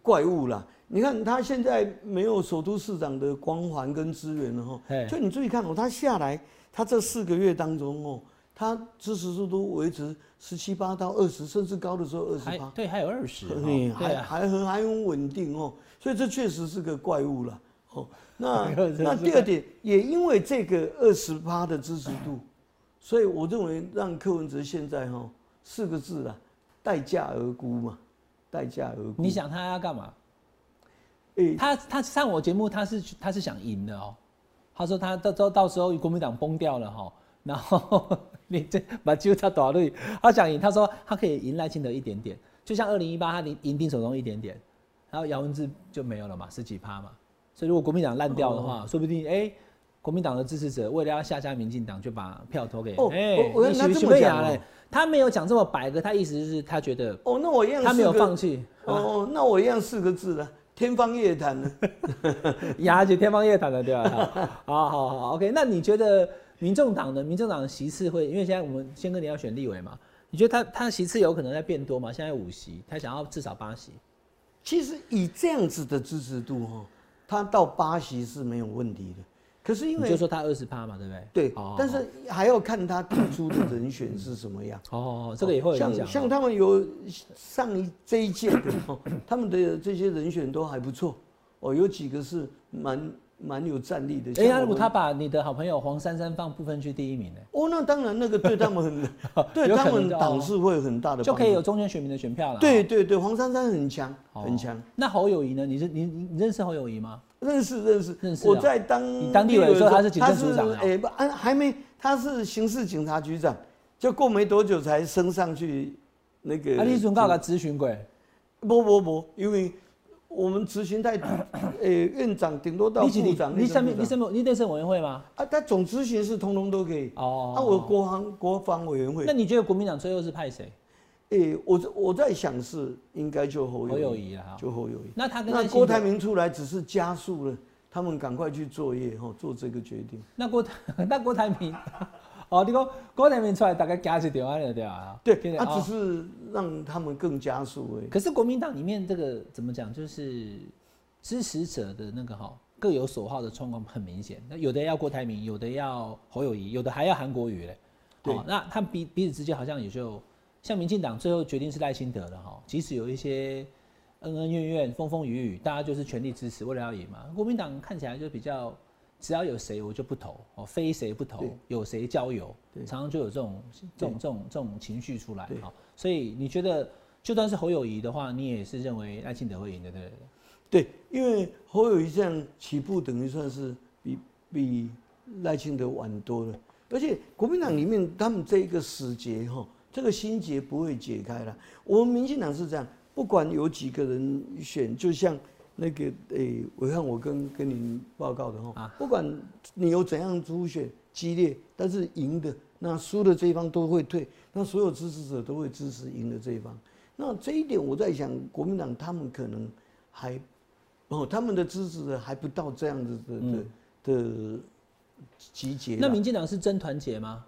怪物啦。你看他现在没有首都市长的光环跟资源了哈，就你注意看哦，他下来他这四个月当中哦，他支持度都维持十七八到二十，甚至高的时候二十八，对，还有二十，嗯，还还很还很稳定哦，所以这确实是个怪物啦。哦，那那第二点，也因为这个二十趴的支持度，所以我认为让柯文哲现在哈四个字啦，待价而沽嘛，待价而沽。你想他要干嘛？欸、他他上我节目，他是他是想赢的哦、喔。他说他到到到时候国民党崩掉了哈、喔，然后你这把揪他打落去，他想赢，他说他可以赢赖清德一点点，就像二零一八他赢赢丁守中一点点，然后姚文智就没有了嘛，十几趴嘛。所以如果国民党烂掉的话，哦、说不定哎、欸，国民党的支持者为了要下架民进党，就把票投给哎、哦欸，我他这么讲、欸，他没有讲这么白的，他意思就是他觉得哦，那我一样他没有放弃哦，啊、哦，那我一样四个字了，天方夜谭了，牙就天方夜谭了，对吧、啊？好好好 ，OK， 那你觉得民众党呢？民众党的席次会，因为现在我们先跟你要选立委嘛，你觉得他他席次有可能在变多吗？现在五席，他想要至少八席。其实以这样子的支持度哈。他到八席是没有问题的，可是因为你就说他二十趴嘛，对不对？对，但是还要看他提出的人选是什么样。哦，这个也会有影响。像他们有上一这一届的，他们的这些人选都还不错，哦，有几个是蛮蛮有战力的。哎呀，如果他把你的好朋友黄珊珊放不分区第一名呢？哦，那当然，那个对他们很，对他们党是会有很大的，就可以有中间选民的选票了。对对对，黄珊珊很强，很强。那侯友宜呢？你是你你认识侯友宜吗？认识认识认识。我在当当地的时候，他是警政署长。哎不，还没，他是刑事警察局长，就过没多久才升上去那个。啊，你准告他咨询过？不不不，因为。我们执行在，诶，院长顶多到部长。你上面你上面你内政委员会吗？啊，他总执行是通通都可以。哦。啊，我国防国防委员会。那你觉得国民党最后是派谁？诶，我我在想是应该就侯友宜啊，就侯友宜。那他跟那郭台铭出来只是加速了，他们赶快去作业哈，做这个决定。那郭那郭台铭，哦，你讲郭台铭出来大概加速点完了对吧？对，他只是。让他们更加速哎、欸，可是国民党里面这个怎么讲，就是支持者的那个哈各有所好的状况很明显，那有的要郭台铭，有的要侯友宜，有的还要韩国瑜嘞。对，那他们彼彼此之间好像也就像民进党最后决定是赖清德的哈，即使有一些恩恩怨怨、风风雨雨，大家就是全力支持，为了要赢嘛。国民党看起来就比较只要有谁我就不投哦，非谁不投，有谁交友，常常就有这种这种这种这种情绪出来哈。所以你觉得，就算是侯友宜的话，你也是认为赖清德会赢的，对不对？对，因为侯友宜这样起步，等于算是比比赖清德晚多了。而且国民党里面，他们这一个死结哈，这个心结不会解开了。我们民进党是这样，不管有几个人选，就像那个诶，我看我跟跟您报告的哈，啊、不管你有怎样初选激烈，但是赢的。那输的这一方都会退，那所有支持者都会支持赢的这一方。那这一点我在想，国民党他们可能还，哦，他们的支持者还不到这样子的、嗯、的集结。那民进党是真团结吗？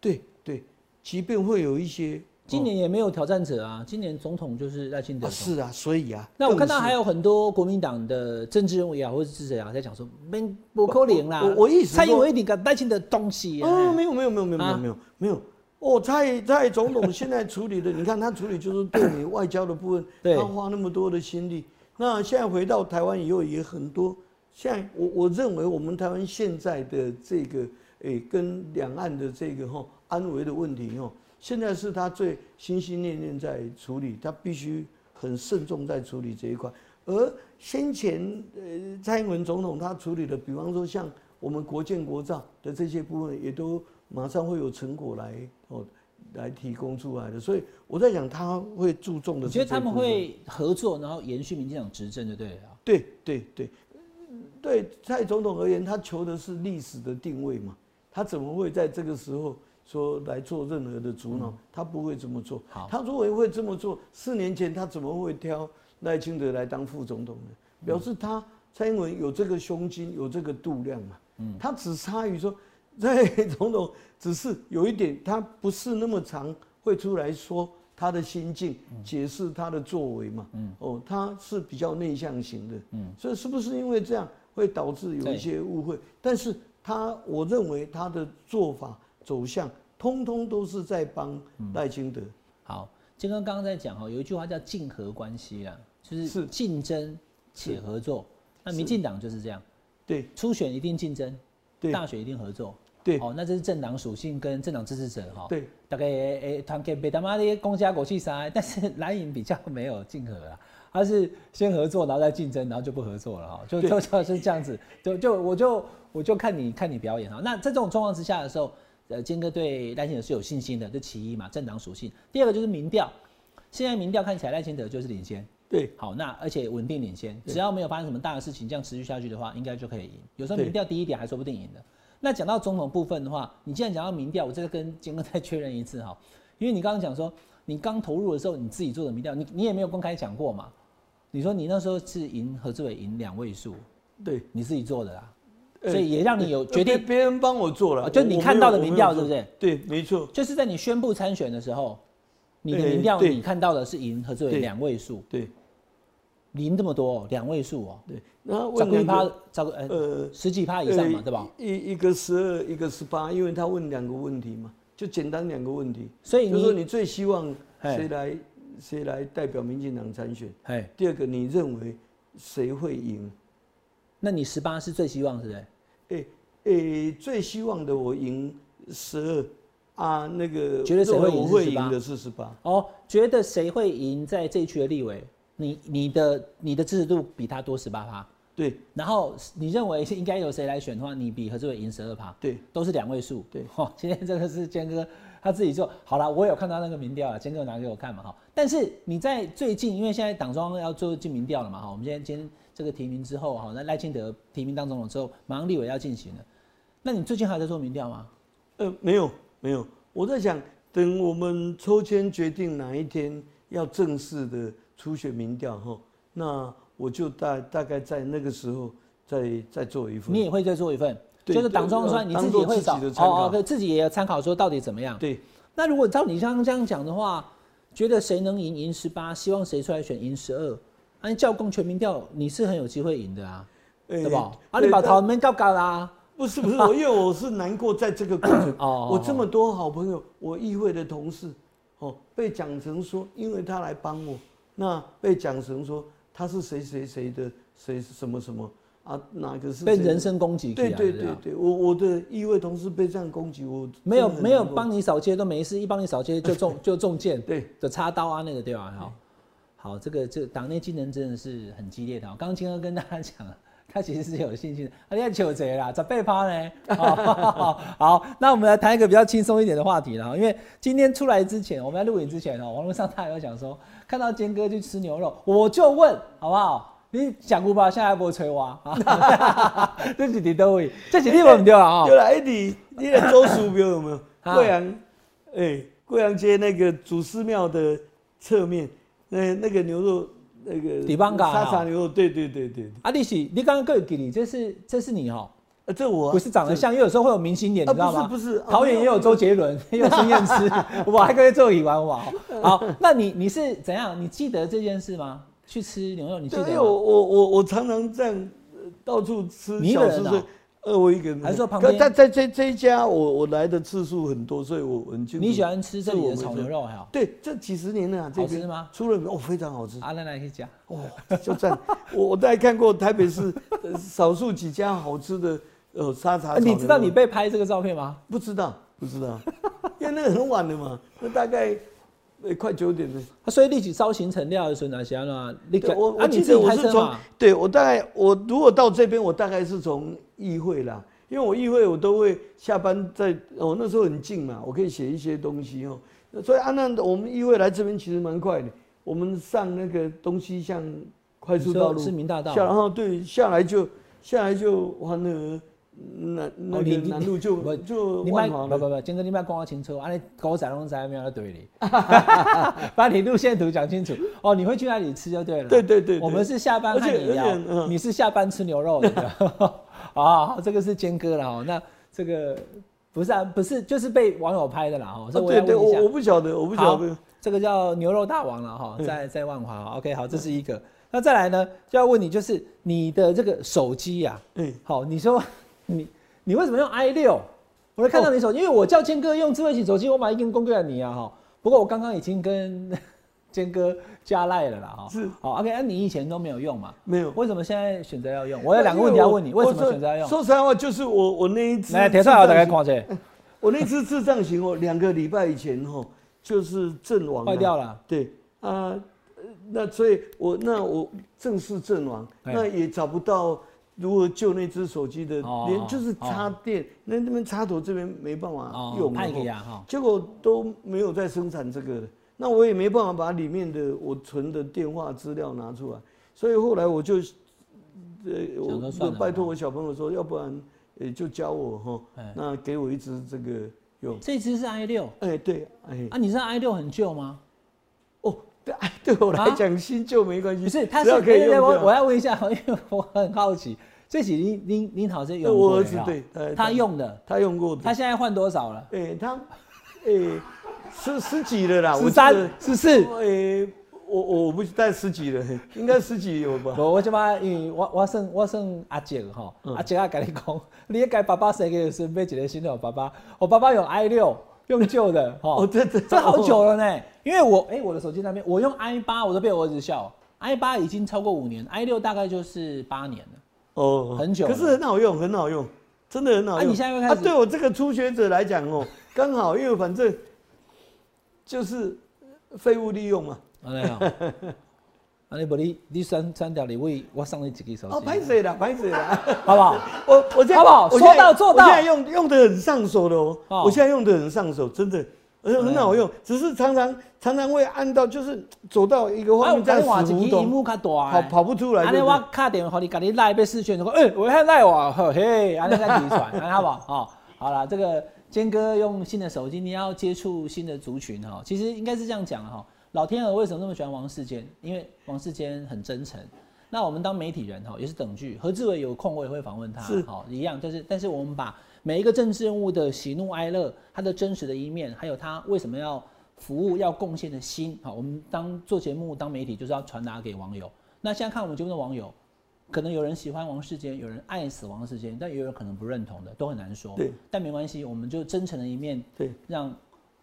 对对，即便会有一些，今年也没有挑战者啊。今年总统就是赖清德、啊。是啊，所以啊，那我看到还有很多国民党的政治人物也好，或是支持者也好，在讲说没不可能啦。我我意思，蔡英文一定跟赖清德东西啊。哦，没有没有没有没有没有没有没有。哦，蔡蔡总统现在处理的，你看他处理就是对美外交的部分，他花那么多的心力。那现在回到台湾以后也很多。现在我我认为我们台湾现在的这个诶、欸，跟两岸的这个哈、喔、安危的问题哈、喔。现在是他最心心念念在处理，他必须很慎重在处理这一块。而先前呃蔡英文总统他处理的，比方说像我们国建国造的这些部分，也都马上会有成果来哦来提供出来的。所以我在想他会注重的是这部分。你觉得他们会合作，然后延续民进党执政就对了。对对对，对蔡总统而言，他求的是历史的定位嘛，他怎么会在这个时候？说来做任何的阻挠，嗯、他不会这么做。他如果会这么做，四年前他怎么会挑赖清德来当副总统呢？嗯、表示他蔡英文有这个胸襟，有这个度量嘛。嗯、他只差于说，蔡总统只是有一点，他不是那么常会出来说他的心境，嗯、解释他的作为嘛。嗯、哦，他是比较内向型的。嗯、所以是不是因为这样会导致有一些误会？但是他，我认为他的做法。走向通通都是在帮赖清德、嗯。好，金哥刚刚在讲有一句话叫“竞合关系”啊，就是竞争且合作。那民进党就是这样，对，初选一定竞争，对，大选一定合作，对。哦，那这是政党属性跟政党支持者哈，对，大概诶团结被他妈的公家狗去杀，但是蓝营比较没有竞合啊，他是先合作，然后再竞争，然后就不合作了哈，就就就是这样子，就就我就我就看你看你表演哈。那在这种状况之下的时候。呃，坚哥对赖清德是有信心的，这其一嘛，政党属性。第二个就是民调，现在民调看起来赖清德就是领先。对，好，那而且稳定领先，只要没有发生什么大的事情，这样持续下去的话，应该就可以赢。有时候民调低一点还说不定赢的。那讲到总统部分的话，你既然讲到民调，我再跟坚哥再确认一次哈，因为你刚刚讲说你刚投入的时候你自己做的民调，你你也没有公开讲过嘛，你说你那时候是赢何志伟赢两位数，对，你自己做的啦。所以也让你有决定，别人帮我做了，就你看到的民调，对不对？对，没错。就是在你宣布参选的时候，你的民调你看到的是赢何志伟两位数，对，赢这么多两位数哦，对，然后问两个，呃，十几趴以上嘛，对吧？一一个十二，一个十八，因为他问两个问题嘛，就简单两个问题，所以就说你最希望谁来谁来代表民进党参选？第二个你认为谁会赢？那你十八是最希望是谁？哎哎、欸欸，最希望的我赢十二。 啊，那个觉得谁会赢的是十八哦，觉得谁会赢在这一区的立委，你你的你的支持度比他多十八趴，对。然后你认为应该由谁来选的话，你比何志伟赢十二趴，对，都是两位数，对。哦，今天这个是坚哥他自己做好了，我有看到那个民调啊，坚哥拿给我看嘛哈。但是你在最近，因为现在党中央要做进民调了嘛哈，我们今天今天这个提名之后哈，那赖清德提名当总统之后，马上立委要进行了，那你最近还有在做民调吗？呃，没有。 没有，我在想，等我们抽签决定哪一天要正式的初选民调哈，那我就大大概在那个时候再再做一份。你也会再做一份，就是党中央你自己会找哦哦，对，自己也要参考说到底怎么样。对，那如果照你刚刚这样讲的话，觉得谁能赢赢十八，希望谁出来选赢十二，按教共全民调你是很有机会赢的啊，欸、对吧？啊，你把头门搞搞啦。 不是不是，我因为我是难过在这个过程，我这么多好朋友，我议会的同事，哦，被讲成说，因为他来帮我，那被讲成说他是谁谁谁的谁什么什么啊，哪个是被人身攻击？对对对对，我我的议会同事被这样攻击，我没有没有帮你扫街都没事，一帮你扫街就中就中箭，对，就插刀啊那个对吧？好，好，这个这党内竞争真的是很激烈的，刚刚金哥跟大家讲了。 他其实是有信心的，啊，你要求谁啦？怎被趴呢？好，那我们来谈一个比较轻松一点的话题啦。因为今天出来之前，我们在录影之前哦，网络上大家有讲说，看到坚哥去吃牛肉，我就问好不好？你讲古巴现在不吹蛙啊？这是你都会，这是你问不对啊？对啦，你你的周叔标有没有？贵阳，哎，贵阳街那个祖师庙的侧面，那那个牛肉。 那个底邦港沙茶牛肉，对对对对。啊，你是你刚刚各有给你，这是这是你哈，呃，这我不是长得像，因为有时候会有明星脸，你知道吗？不是不是，桃园也有周杰伦，也有孙燕姿，我还可以做一碗哇。好，那你你是怎样？你记得这件事吗？去吃牛肉，你记得？因为我我我我常常这样到处吃小吃，呃，我一个人。还是说旁边？但在这这一家，我我来的次数很多，所以我很清楚。你喜欢吃这里的炒牛肉还好？对，这几十年了，好吃吗？出了名哦，非常好吃。阿南来一家，哇，就赞！我我大概看过台北市少数几家好吃的呃沙茶。你知道你被拍这个照片吗？不知道，不知道，因为那个很晚了嘛，那大概快九点了。所以立即烧行程料的时候哪些呢？你我我记得我是从对我大概我如果到这边，我大概是从。 议会啦，因为我议会我都会下班在，我、哦、那时候很近嘛，我可以写一些东西哦。所以啊，那我们议会来这边其实蛮快的，我们上那个东西向快速道路，市民大道，然后对下来就下来就环河南那个南路就、哦、就万华了。不不不，坚哥你不要讲我清楚，啊你狗仔拢知没有在对你，把你路线图讲清楚。哦，你会去那里吃就对了。对, 对对对，我们是下班看你聊，嗯、你是下班吃牛肉的。啊、哦，这个是坚哥啦。那这个不是啊，不是，就是被网友拍的啦哈。对对，我我不晓得，我不晓得。这个叫牛肉大王了哈，在在万华。OK， 好，这是一个。那再来呢，就要问你，就是你的这个手机呀、啊，嗯，好，你说你你为什么用 i 六？ 我来看到你手机，哦、因为我叫坚哥用智慧型手机，我买一根公告你啊哈。不过我刚刚已经跟坚哥加赖了啦哈。是，好 ，OK， 那、啊、你以前都没有用嘛？没有，为什么现在选择要用？我有两个问题要问你，为什么选择要用？说实在话，就是我我那一次来铁少，大概看下，我那一次智障型哦，两个礼拜以前哦，就是阵亡坏掉了，对啊、呃，那所以我那我正式阵亡，那也找不到如何救那只手机的，哦、连就是插电，哦、那那边插头这边没办法用，太黑啊哈，结果都没有在生产这个。 那我也没办法把里面的我存的电话资料拿出来，所以后来我就，呃，我就拜托我小朋友说，要不然，呃，就教我哈，那给我一支这个用。这支是 i 六。哎，对，哎。啊，你知道 i 六很旧吗？哦，对，对我来讲新旧没关系。不是，它是可以用。我我要问一下，因为我很好奇，这是您您您好像用过的。我儿子对，他用的，他用过的。他现在换多少了？哎，他，哎。 十十几了啦，十三、十四，诶，我我不但十几了，应该十几有吧？我我即摆，因为我我算我算阿杰吼，阿杰啊，跟你讲，你应该爸爸生个孙，买一个新的爸爸。我爸爸用 i 六，用旧的，吼，这这这好久了呢。因为我，哎，我的手机那边，我用 i 八，我都被我儿子笑。i 八已经超过五年 ，i 六大概就是八年了，哦，很久了。可是很好用，很好用，真的很好用。啊，你现在又开始啊？对我这个初学者来讲哦，刚好，因为反正就是废物利用嘛。啊，啊，你不你你删删掉你为我上了几个手机。哦，拍谁的？拍谁的？好不好？我我这样好不好？说到做到。我现在用用的很上手的哦，我现在用的很上手，真的。 很好用，只是常常常常会按到，就是走到一个画面这样死胡同，跑跑不出来。安尼我卡电话，你赶紧赖被视讯，说哎，我还赖我，嘿，安尼再提出来，好不好？好，好了，这个坚哥用新的手机，你要接触新的族群哈。其实应该是这样讲哈，老天鹅为什么那么喜欢王世坚？因为王世坚很真诚。那我们当媒体人哈，也是等距。何志伟有空我也会访问他，好，一样就是，但是我们把 每一个政治人物的喜怒哀乐，他的真实的一面，还有他为什么要服务、要贡献的心，好，我们当做节目、当媒体就是要传达给网友。那现在看我们节目的网友，可能有人喜欢王世坚，有人爱死王世坚，但也有人可能不认同的，都很难说。对，但没关系，我们就真诚的一面，对，让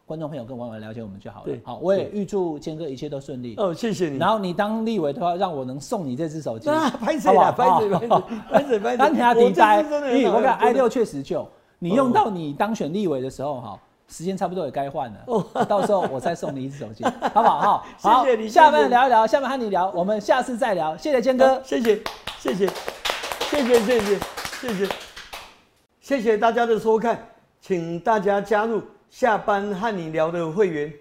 观众朋友跟网友了解我们就好了。好，我也预祝坚哥一切都顺利。哦，谢谢你。然后你当立委的话，让我能送你这只手机。啊，拍谁啦？拍谁？拍谁？拍谁？单条底呆，因为我看 i 六确实旧。 你用到你当选立委的时候，哈，时间差不多也该换了。哦，到时候我再送你一只手机，好不好？好，谢谢你。下面聊一聊，下面和你聊，我们下次再聊。谢谢坚哥，谢谢，谢谢，谢谢，谢谢，谢谢，谢谢大家的收看，请大家加入下班和你聊的会员。